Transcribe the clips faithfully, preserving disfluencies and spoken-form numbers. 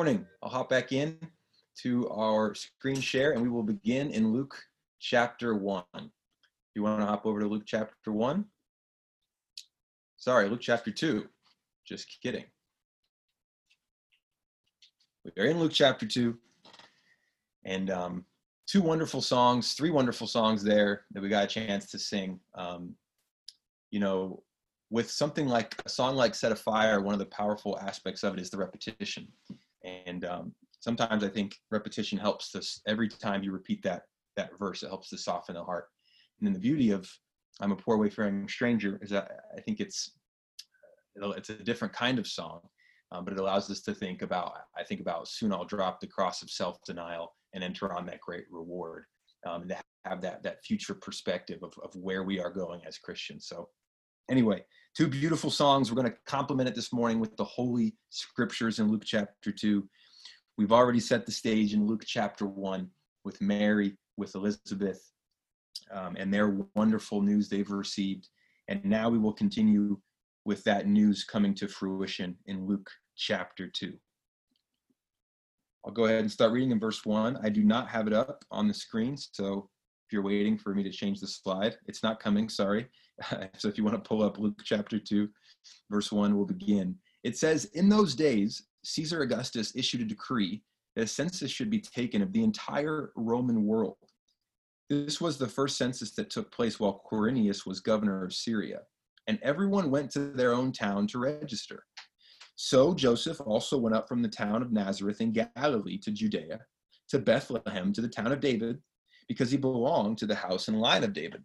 morning. I'll hop back in to our screen share and we will begin in Luke chapter one. You want to hop over to Luke chapter one? Sorry, Luke chapter two. Just kidding. We are in Luke chapter two, and um, two wonderful songs, three wonderful songs there that we got a chance to sing. Um, you know, with something like a song like Set Afire, one of the powerful aspects of it is the repetition. And um, sometimes I think repetition helps us. Every time you repeat that that verse, it helps to soften the heart. And then the beauty of I'm a Poor Wayfaring Stranger is that I think it's it's a different kind of song. Um, but it allows us to think about, I think about soon I'll drop the cross of self-denial and enter on that great reward, um, and to have that that future perspective of, of where we are going as Christians. So anyway, two beautiful songs. We're going to complement it this morning with the Holy Scriptures in Luke chapter two. We've already set the stage in Luke chapter one with Mary, with Elizabeth, um, and their wonderful news they've received. And now we will continue with that news coming to fruition in Luke chapter two. I'll go ahead and start reading in verse one. I do not have it up on the screen, so if you're waiting for me to change the slide, it's not coming, sorry. So if you want to pull up Luke chapter two, verse one, we'll begin. It says, "In those days, Caesar Augustus issued a decree that a census should be taken of the entire Roman world. This was the first census that took place while Quirinius was governor of Syria. And everyone went to their own town to register. So Joseph also went up from the town of Nazareth in Galilee to Judea, to Bethlehem, to the town of David, because he belonged to the house and line of David.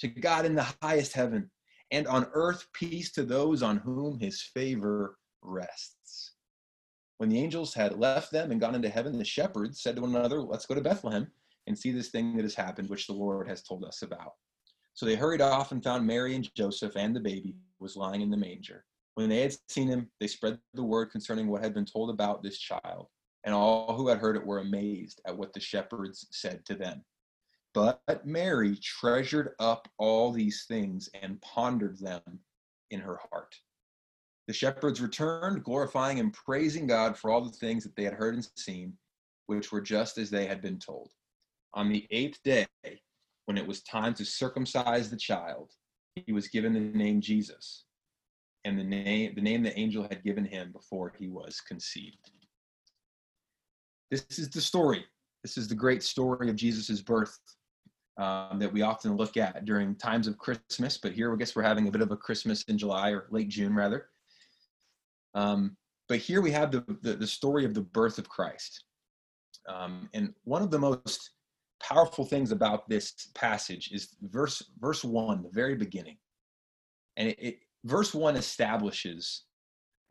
to God in the highest heaven, and on earth peace to those on whom his favor rests.' When the angels had left them and gone into heaven, the shepherds said to one another, 'Let's go to Bethlehem and see this thing that has happened, which the Lord has told us about.' So they hurried off and found Mary and Joseph, and the baby was lying in the manger. When they had seen him, they spread the word concerning what had been told about this child, and all who had heard it were amazed at what the shepherds said to them. But Mary treasured up all these things and pondered them in her heart. The shepherds returned, glorifying and praising God for all the things that they had heard and seen, which were just as they had been told. On the eighth day, when it was time to circumcise the child, he was given the name Jesus, and the name the name the angel had given him before he was conceived." This is the story. This is the great story of Jesus's birth um, that we often look at during times of Christmas. But here, I guess we're having a bit of a Christmas in July, or late June rather. Um, but here we have the, the the story of the birth of Christ, um, and one of the most powerful things about this passage is verse verse one, the very beginning, and it, it verse one establishes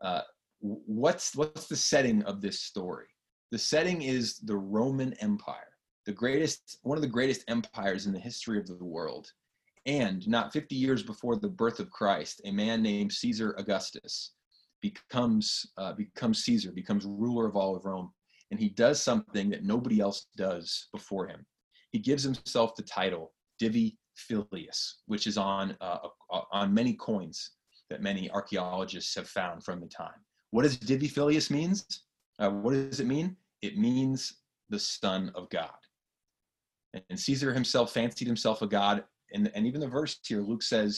uh, what's what's the setting of this story. The setting is the Roman Empire, the greatest one of the greatest empires in the history of the world, and not fifty years before the birth of Christ, a man named Caesar Augustus becomes uh, becomes Caesar, becomes ruler of all of Rome, and he does something that nobody else does before him. He gives himself the title Divi Filius, which is on uh, on many coins that many archaeologists have found from the time. What does Divi Filius means? Uh, what does it mean? It means the Son of God. And Caesar himself fancied himself a god, and and even the verse here, Luke says,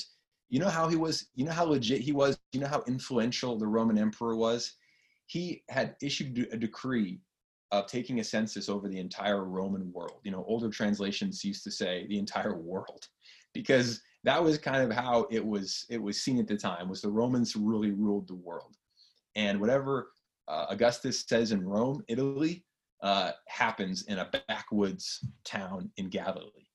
you know how he was, you know how legit he was, you know how influential the Roman emperor was. He had issued a decree of taking a census over the entire Roman world. You know, older translations used to say the entire world, because that was kind of how it was it was seen at the time, was the Romans really ruled the world. And whatever uh, Augustus says in Rome, Italy, uh, happens in a backwoods town in Galilee.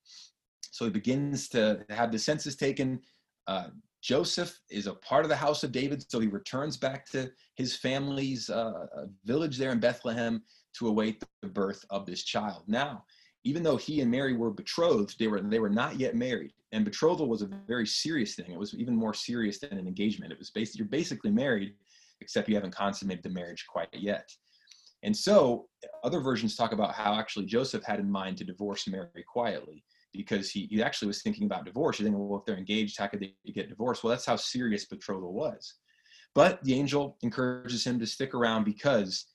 So he begins to have the census taken. Uh, Joseph is a part of the house of David, so he returns back to his family's uh, village there in Bethlehem to await the birth of this child. Now, even though he and Mary were betrothed, they were they were not yet married. And betrothal was a very serious thing. It was even more serious than an engagement. It was basically, you're basically married, except you haven't consummated the marriage quite yet. And so other versions talk about how actually Joseph had in mind to divorce Mary quietly, because he, he actually was thinking about divorce. He thinking, well, if they're engaged, how could they get divorced? Well, that's how serious betrothal was. But the angel encourages him to stick around, because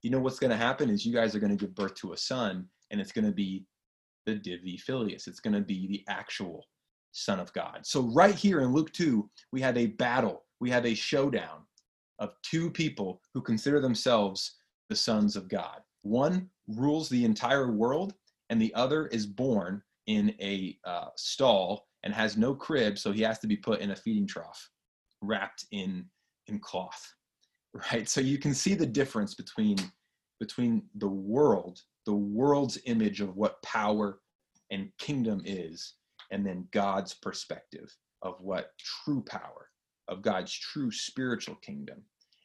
you know what's going to happen is you guys are going to give birth to a son, and it's going to be the Divi Filius. It's going to be the actual Son of God. So right here in Luke two, we have a battle. We have a showdown of two people who consider themselves the sons of God. One rules the entire world, and the other is born in a uh, stall and has no crib, so he has to be put in a feeding trough wrapped in, in cloth, right? So you can see the difference between, between the world, the world's image of what power and kingdom is, and then God's perspective of what true power, of God's true spiritual kingdom.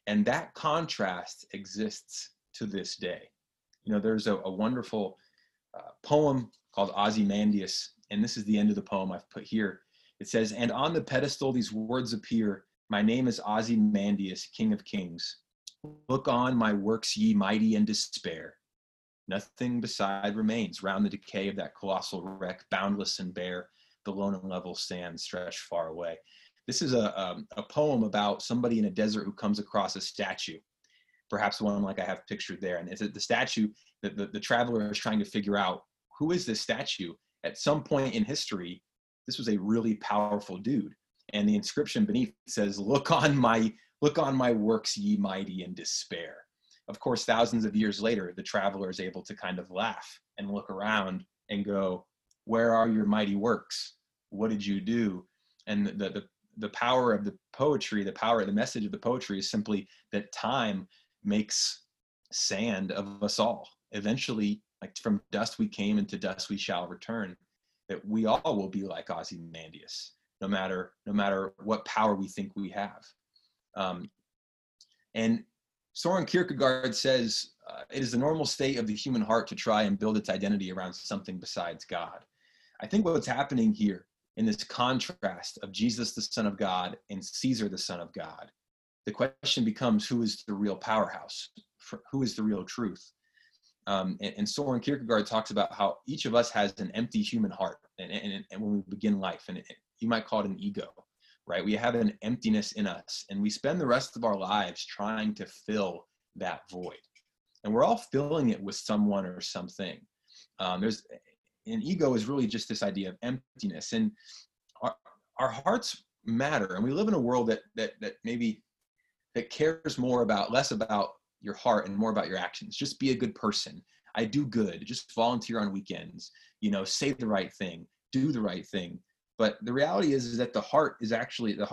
And that contrast exists to this day. You know, there's a, a wonderful uh, poem called Ozymandias, and this is the end of the poem I've put here. It says, "And on the pedestal these words appear, my name is Ozymandias, King of Kings. Look on my works, ye mighty, and despair. Nothing beside remains round the decay of that colossal wreck, boundless and bare, the lone and level sands stretch far away." This is a, um, a poem about somebody in a desert who comes across a statue, perhaps one like I have pictured there. And it's the statue that the, the traveler is trying to figure out, who is this statue? At some point in history, this was a really powerful dude. And the inscription beneath says, "Look on my, look on my works, ye mighty, in despair." Of course, thousands of years later, the traveler is able to kind of laugh and look around and go, "Where are your mighty works? What did you do?" And the, the The power of the poetry, the power of the message of the poetry is simply that time makes sand of us all. Eventually, like from dust we came and to dust we shall return, that we all will be like Ozymandias, no matter no matter what power we think we have. Um, and Soren Kierkegaard says, uh, it is the normal state of the human heart to try and build its identity around something besides God. I think what's happening here in this contrast of Jesus, the Son of God, and Caesar, the Son of God, the question becomes, who is the real powerhouse? Who is the real truth? Um, and, and Soren Kierkegaard talks about how each of us has an empty human heart, and, and, and when we begin life, and it, you might call it an ego, right? We have an emptiness in us, and we spend the rest of our lives trying to fill that void. And we're all filling it with someone or something. Um, there's... And ego is really just this idea of emptiness, and our, our hearts matter. And we live in a world that, that, that maybe that cares more about, less about your heart and more about your actions. Just be a good person. I do good. Just volunteer on weekends, you know, say the right thing, do the right thing. But the reality is, is that the heart is actually the,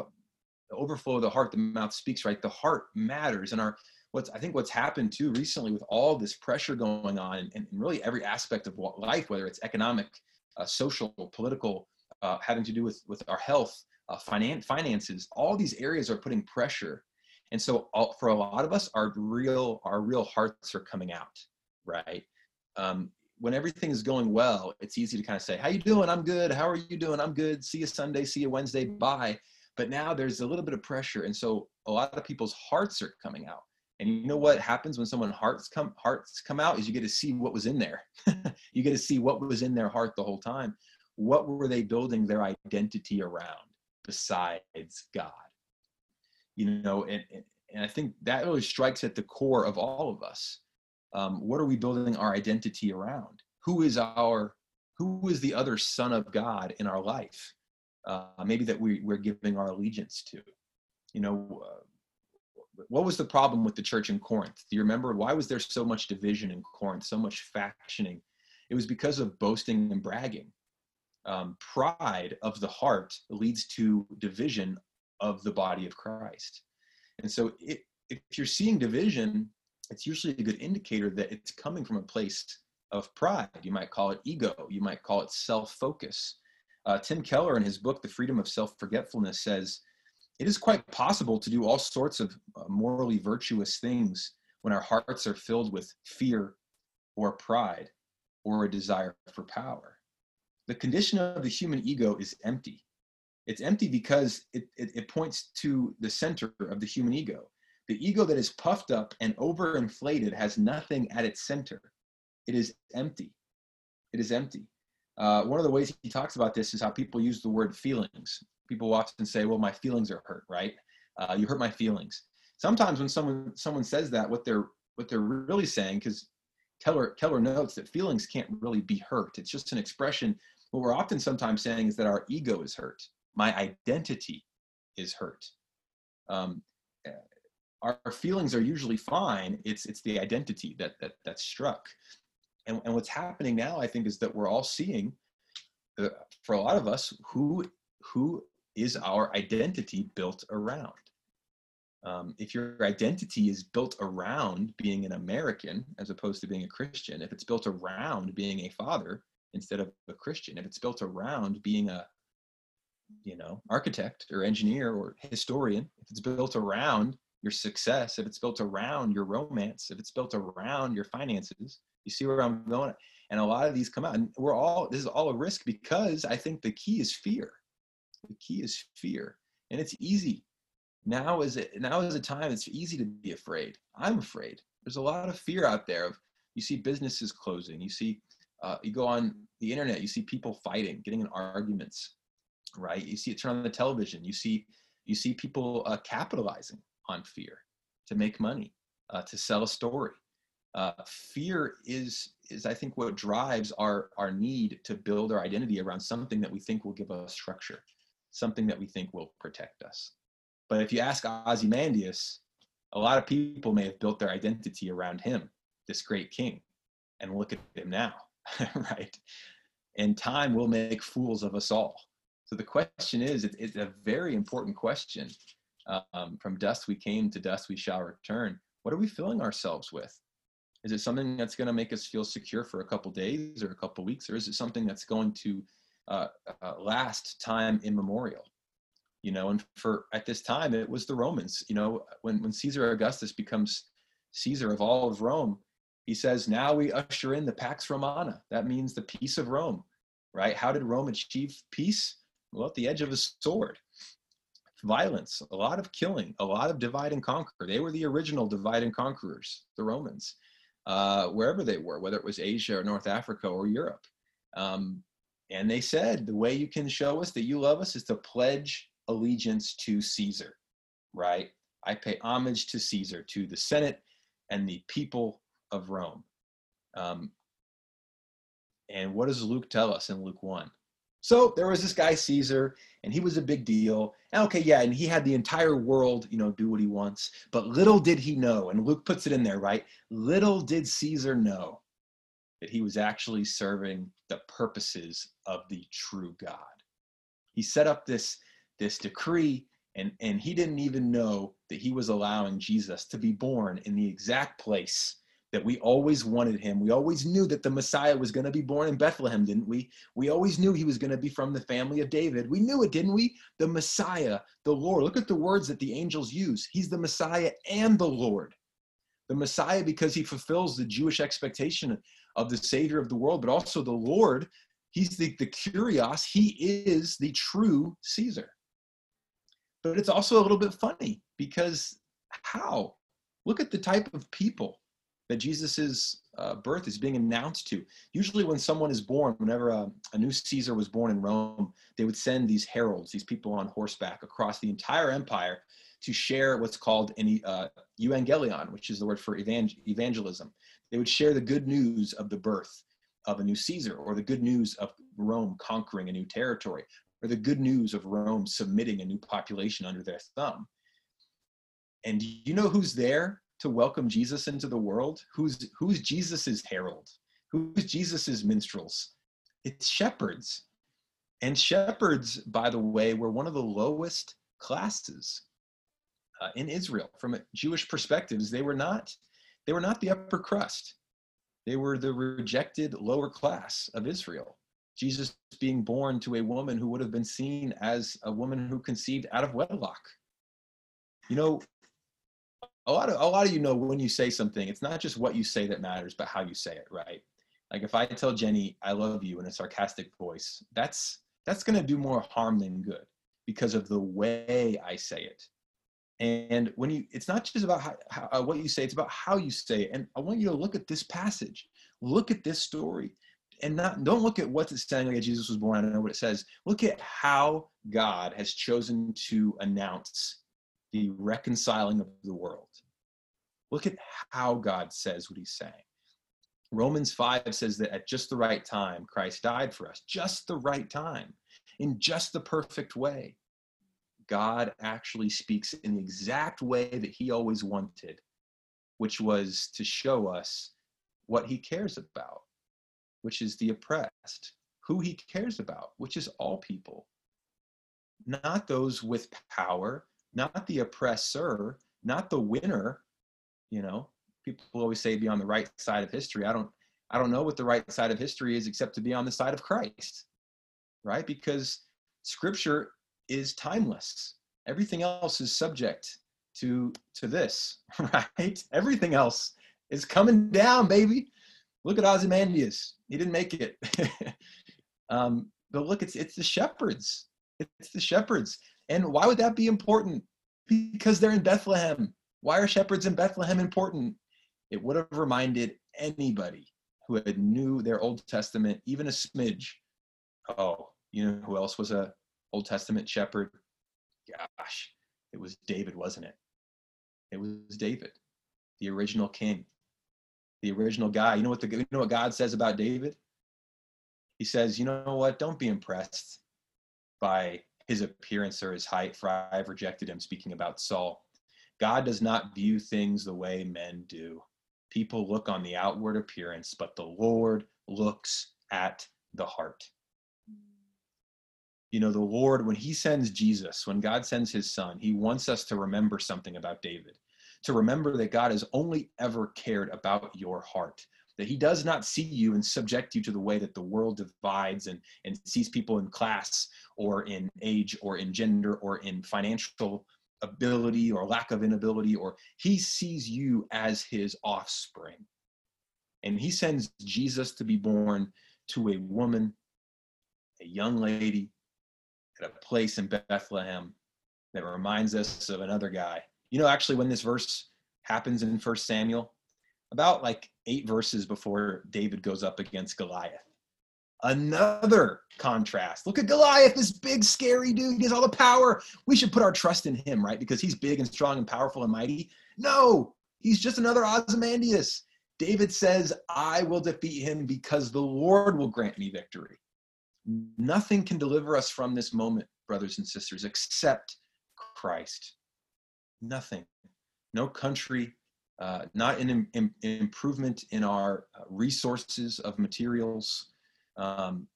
the overflow of the heart, the mouth speaks, right? The heart matters. And our, What's, I think what's happened too recently with all this pressure going on and, and really every aspect of life, whether it's economic, uh, social, political, uh, having to do with, with our health, uh, finance, finances, all these areas are putting pressure. And so all, for a lot of us, our real, our real hearts are coming out, right? Um, when everything is going well, it's easy to kind of say, how you doing? I'm good. How are you doing? I'm good. See you Sunday. See you Wednesday. Bye. But now there's a little bit of pressure. And so a lot of people's hearts are coming out. And you know what happens when someone's hearts come hearts come out is you get to see what was in there. You get to see what was in their heart the whole time. What were they building their identity around besides God? You know, and, and I think that really strikes at the core of all of us. Um, what are we building our identity around? Who is our, who is the other Son of God in our life? Uh, maybe that we, we're giving our allegiance to, you know, uh, what was the problem with the church in Corinth? Do you remember? Why was there so much division in Corinth, so much factioning? It was because of boasting and bragging. Um, pride of the heart leads to division of the body of Christ. And so it, if you're seeing division, it's usually a good indicator that it's coming from a place of pride. You might call it ego. You might call it self-focus. Uh, Tim Keller, in his book, The Freedom of Self-Forgetfulness, says, it is quite possible to do all sorts of uh, morally virtuous things when our hearts are filled with fear or pride or a desire for power. The condition of the human ego is empty. It's empty because it, it, it points to the center of the human ego. The ego that is puffed up and overinflated has nothing at its center. It is empty. It is empty. Uh, one of the ways he talks about this is how people use the word feelings. People often say, well, my feelings are hurt, right? Uh, you hurt my feelings. Sometimes when someone someone says that, what they're what they're really saying, because Keller, Keller notes that feelings can't really be hurt. It's just an expression. What we're often sometimes saying is that our ego is hurt. My identity is hurt. Um, our, our feelings are usually fine. It's it's the identity that, that that's struck. And, and what's happening now, I think, is that we're all seeing, uh, for a lot of us, who who is our identity built around. Um, if your identity is built around being an American as opposed to being a Christian, if it's built around being a father instead of a Christian, if it's built around being a, you know, architect or engineer or historian, if it's built around your success, if it's built around your romance, if it's built around your finances, you see where I'm going? And a lot of these come out, and we're all, this is all a risk, because I think the key is fear. The key is fear, and it's easy. Now is it? Now is a time it's easy to be afraid. I'm afraid. There's a lot of fear out there. Of you see businesses closing. You see, uh, you go on the internet. You see people fighting, getting in arguments, right? You see it. Turn on the television. You see, you see people uh, capitalizing on fear to make money, uh, to sell a story. Uh, fear is is I think what drives our our need to build our identity around something that we think will give us structure, something that we think will protect us. But if you ask Ozymandias, a lot of people may have built their identity around him, this great king, and look at him now, right? And time will make fools of us all. So the question is, it, it's a very important question. Um, from dust we came, to dust we shall return. What are we filling ourselves with? Is it something that's gonna make us feel secure for a couple days or a couple weeks? Or is it something that's going to Uh, uh, last time immemorial, you know, and for at this time it was the Romans. You know, when, when Caesar Augustus becomes Caesar of all of Rome, he says, now we usher in the Pax Romana. That means the peace of Rome, right? How did Rome achieve peace? Well, at the edge of a sword. Violence, a lot of killing, a lot of divide and conquer. They were the original divide and conquerors, the Romans, uh, wherever they were, whether it was Asia or North Africa or Europe. Um, And they said, the way you can show us that you love us is to pledge allegiance to Caesar, right? I pay homage to Caesar, to the Senate and the people of Rome. Um, and what does Luke tell us in Luke one? So there was this guy, Caesar, and he was a big deal. And okay, yeah, and he had the entire world, you know, do what he wants. But little did he know, and Luke puts it in there, right? Little did Caesar know that he was actually serving the purposes of the true God. He set up this, this decree, and, and he didn't even know that he was allowing Jesus to be born in the exact place that we always wanted him. We always knew that the Messiah was going to be born in Bethlehem, didn't we? We always knew he was going to be from the family of David. We knew it, didn't we? The Messiah, the Lord. Look at the words that the angels use. He's the Messiah and the Lord. The Messiah because he fulfills the Jewish expectation of the Savior of the world, but also the Lord. He's the, the Kyrios. He is the true Caesar. But it's also a little bit funny because how? Look at the type of people that Jesus's uh, birth is being announced to. Usually when someone is born, whenever a, a new Caesar was born in Rome, they would send these heralds, these people on horseback across the entire empire to share what's called an uh, evangelion, which is the word for evangel- evangelism. They would share the good news of the birth of a new Caesar, or the good news of Rome conquering a new territory, or the good news of Rome submitting a new population under their thumb. And do you know who's there to welcome Jesus into the world? Who's, who's Jesus's herald? Who's Jesus's minstrels? It's shepherds. And shepherds, by the way, were one of the lowest classes uh, in Israel. From a Jewish perspectives, they were not, they were not the upper crust. They were the rejected lower class of Israel. Jesus being born to a woman who would have been seen as a woman who conceived out of wedlock. You know, a lot of, a lot of you know when you say something, it's not just what you say that matters, but how you say it, right? Like if I tell Jenny, I love you in a sarcastic voice, that's, that's going to do more harm than good because of the way I say it. And when you, it's not just about how, how, what you say, it's about how you say it. And I want you to look at this passage, look at this story, and not, don't look at what's it saying, like Jesus was born, I don't know what it says. Look at how God has chosen to announce the reconciling of the world. Look at how God says what he's saying. Romans five says that at just the right time, Christ died for us. Just the right time, in just the perfect way. God actually speaks in the exact way that he always wanted, which was to show us what he cares about, which is the oppressed, who he cares about, which is all people. Not those with power, not the oppressor, not the winner. You know, people always say be on the right side of history. I don't, I don't know what the right side of history is except to be on the side of Christ, right? Because scripture is timeless. Everything else is subject to, to this, right? Everything else is coming down, baby. Look at Ozymandias. He didn't make it. um, but look, it's, it's the shepherds. It's the shepherds. And why would that be important? Because they're in Bethlehem. Why are shepherds in Bethlehem important? It would have reminded anybody who had knew their Old Testament, even a smidge. Oh, you know who else was a Old Testament shepherd? Gosh, it was David, wasn't it? It was David, the original king, the original guy. You know what the you know what God says about David? He says, you know what? Don't be impressed by his appearance or his height, for I have rejected him, speaking about Saul. God does not view things the way men do. People look on the outward appearance, but the Lord looks at the heart. You know, the Lord, when he sends Jesus, when God sends his son, he wants us to remember something about David, to remember that God has only ever cared about your heart, that he does not see you and subject you to the way that the world divides and, and sees people in class or in age or in gender or in financial ability or lack of inability, or he sees you as his offspring. And he sends Jesus to be born to a woman, a young lady, at a place in Bethlehem that reminds us of another guy. You know, actually, when this verse happens in First Samuel, about like eight verses before David goes up against Goliath, another contrast. Look at Goliath, this big, scary dude. He has all the power. We should put our trust in him, right? Because he's big and strong and powerful and mighty. No, he's just another Ozymandias. David says, I will defeat him because the Lord will grant me victory. Nothing can deliver us from this moment, brothers and sisters, except Christ. Nothing. No country, uh, not an im- improvement in our resources of materials. Um,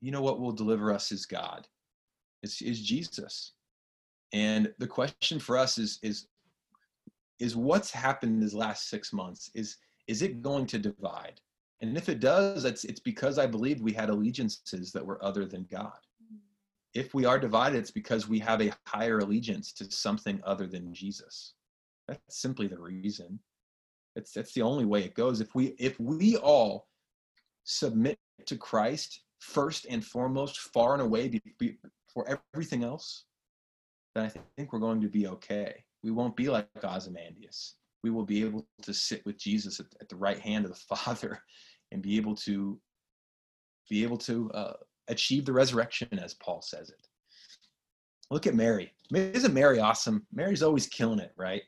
you know what will deliver us is God. It's is Jesus. And the question for us is, is, is what's happened these last six months? Is, is it going to divide? And if it does, it's, it's because I believe we had allegiances that were other than God. If we are divided, it's because we have a higher allegiance to something other than Jesus. That's simply the reason. It's, that's the only way it goes. If we, if we all submit to Christ first and foremost, far and away be, be, for everything else, then I th- think we're going to be okay. We won't be like Ozymandias. We will be able to sit with Jesus at, at the right hand of the Father, and be able to be able to uh, achieve the resurrection, as Paul says it. Look at Mary. Isn't Mary awesome? Mary's always killing it, right?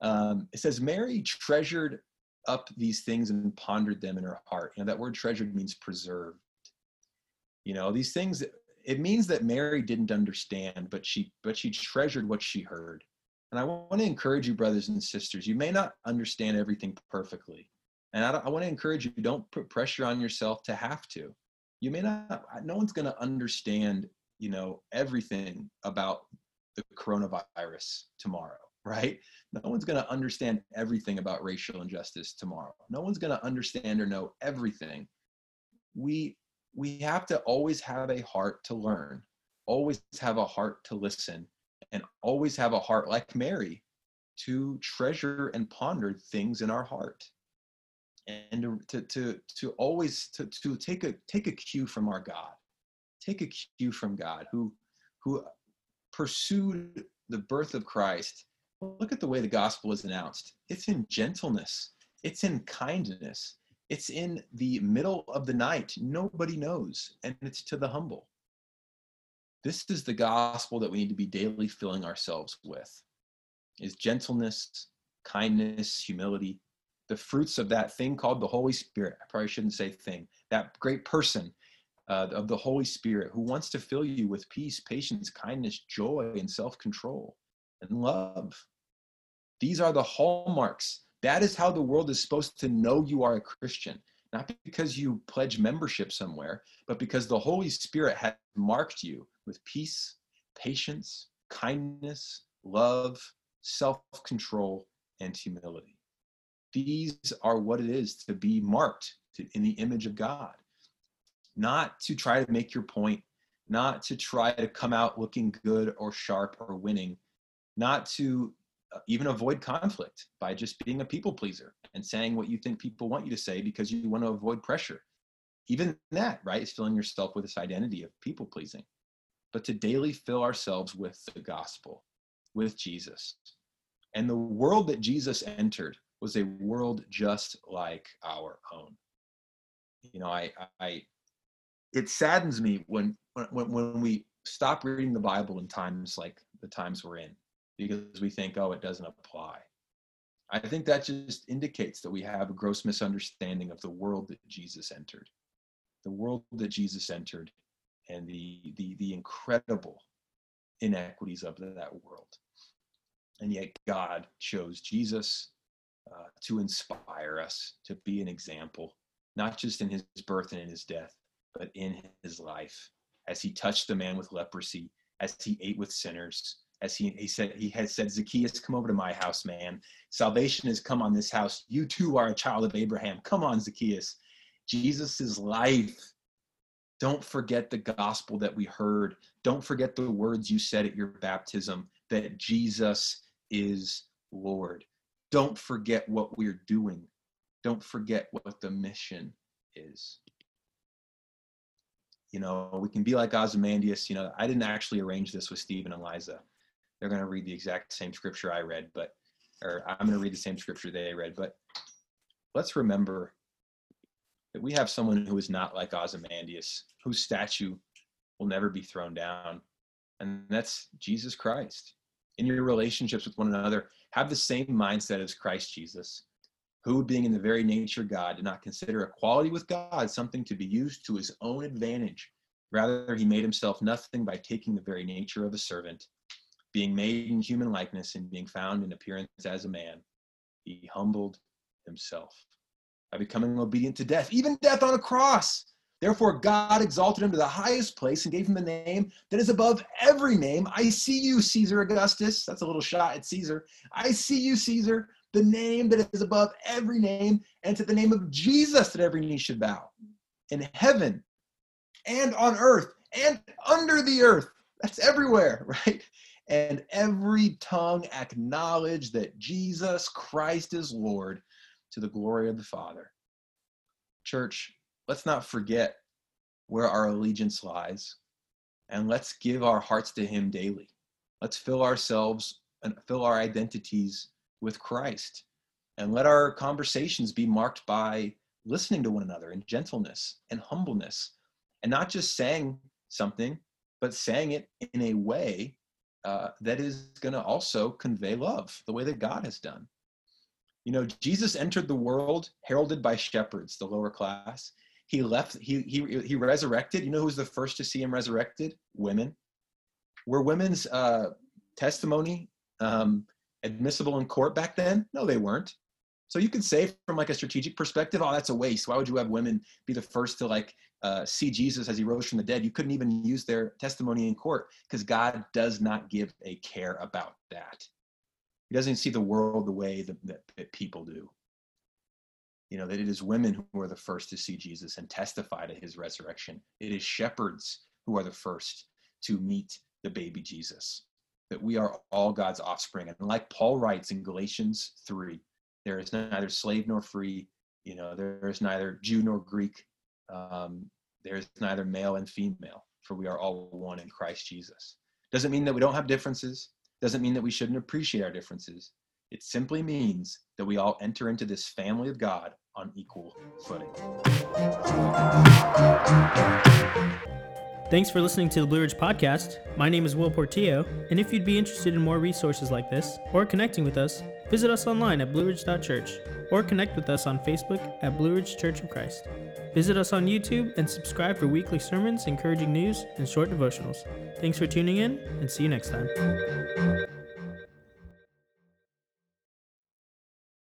Um, it says Mary treasured up these things and pondered them in her heart. You know, that word treasured means preserved. You know, these things. It means that Mary didn't understand, but she but she treasured what she heard. And I want to encourage you, brothers and sisters, you may not understand everything perfectly. And I, I want to encourage you, don't put pressure on yourself to have to. You may not, no one's going to understand, you know, everything about the coronavirus tomorrow, right? No one's going to understand everything about racial injustice tomorrow. No one's going to understand or know everything. We, we have to always have a heart to learn, always have a heart to listen, and always have a heart like Mary to treasure and ponder things in our heart. And to, to, to always to, to take a, take a cue from our God, take a cue from God who, who pursued the birth of Christ. Look at the way the gospel is announced. It's in gentleness. It's in kindness. It's in the middle of the night. Nobody knows. And it's to the humble. This is the gospel that we need to be daily filling ourselves with, is gentleness, kindness, humility, the fruits of that thing called the Holy Spirit. I probably shouldn't say thing. That great person uh, of the Holy Spirit who wants to fill you with peace, patience, kindness, joy, and self-control and love. These are the hallmarks. That is how the world is supposed to know you are a Christian. Not because you pledge membership somewhere, but because the Holy Spirit has marked you with peace, patience, kindness, love, self-control, and humility. These are what it is to be marked to, in the image of God. Not to try to make your point, not to try to come out looking good or sharp or winning, not to even avoid conflict by just being a people pleaser and saying what you think people want you to say because you want to avoid pressure. Even that, right, is filling yourself with this identity of people pleasing. But to daily fill ourselves with the gospel, with Jesus. And the world that Jesus entered was a world just like our own. You know, I, I, it saddens me when, when, when we stop reading the Bible in times like the times we're in, because we think, oh, it doesn't apply. I think that just indicates that we have a gross misunderstanding of the world that Jesus entered, the world that Jesus entered, and the, the, the incredible inequities of that world. And yet God chose Jesus Uh, to inspire us to be an example, not just in his birth and in his death, but in his life, as he touched the man with leprosy, as he ate with sinners, as he, he said, he had said, Zacchaeus, come over to my house, man. Salvation has come on this house. You too are a child of Abraham. Come on, Zacchaeus. Jesus's life. Don't forget the gospel that we heard. Don't forget the words you said at your baptism, that Jesus is Lord. Don't forget what we're doing. Don't forget what the mission is. You know, we can be like Ozymandias. You know, I didn't actually arrange this with Steve and Eliza. They're going to read the exact same scripture I read, but, or I'm going to read the same scripture they read. But let's remember that we have someone who is not like Ozymandias, whose statue will never be thrown down. And that's Jesus Christ. In your relationships with one another, have the same mindset as Christ Jesus, who, being in the very nature of God, did not consider equality with God something to be used to his own advantage. Rather, he made himself nothing by taking the very nature of a servant. Being made in human likeness and being found in appearance as a man, he humbled himself by becoming obedient to death, even death on a cross. Therefore, God exalted him to the highest place and gave him the name that is above every name. I see you, Caesar Augustus. That's a little shot at Caesar. I see you, Caesar, the name that is above every name, and to the name of Jesus that every knee should bow, in heaven and on earth and under the earth. That's everywhere, right? And every tongue acknowledge that Jesus Christ is Lord, to the glory of the Father. Church, let's not forget where our allegiance lies, and let's give our hearts to him daily. Let's fill ourselves and fill our identities with Christ, and let our conversations be marked by listening to one another in gentleness and humbleness, and not just saying something, but saying it in a way uh, that is going to also convey love, the way that God has done. You know, Jesus entered the world heralded by shepherds, the lower class. He left, he, he, he resurrected. You know who was the first to see him resurrected? Women. Were women's uh, testimony um, admissible in court back then? No, they weren't. So you could say from like a strategic perspective, oh, that's a waste. Why would you have women be the first to like uh, see Jesus as he rose from the dead? You couldn't even use their testimony in court because God does not give a care about that. He doesn't see the world the way that, that, that people do. You know, that it is women who are the first to see Jesus and testify to his resurrection. It is shepherds who are the first to meet the baby Jesus, that we are all God's offspring. And like Paul writes in Galatians three, there is neither slave nor free, you know, there is neither Jew nor Greek. Um, there is neither male and female, for we are all one in Christ Jesus. Doesn't mean that we don't have differences. Doesn't mean that we shouldn't appreciate our differences. It simply means that we all enter into this family of God on equal footing. Thanks for listening to the Blue Ridge Podcast. My name is Will Portillo, and if you'd be interested in more resources like this or connecting with us, visit us online at blue ridge dot church or connect with us on Facebook at Blue Ridge Church of Christ. Visit us on YouTube and subscribe for weekly sermons, encouraging news, and short devotionals. Thanks for tuning in, and see you next time.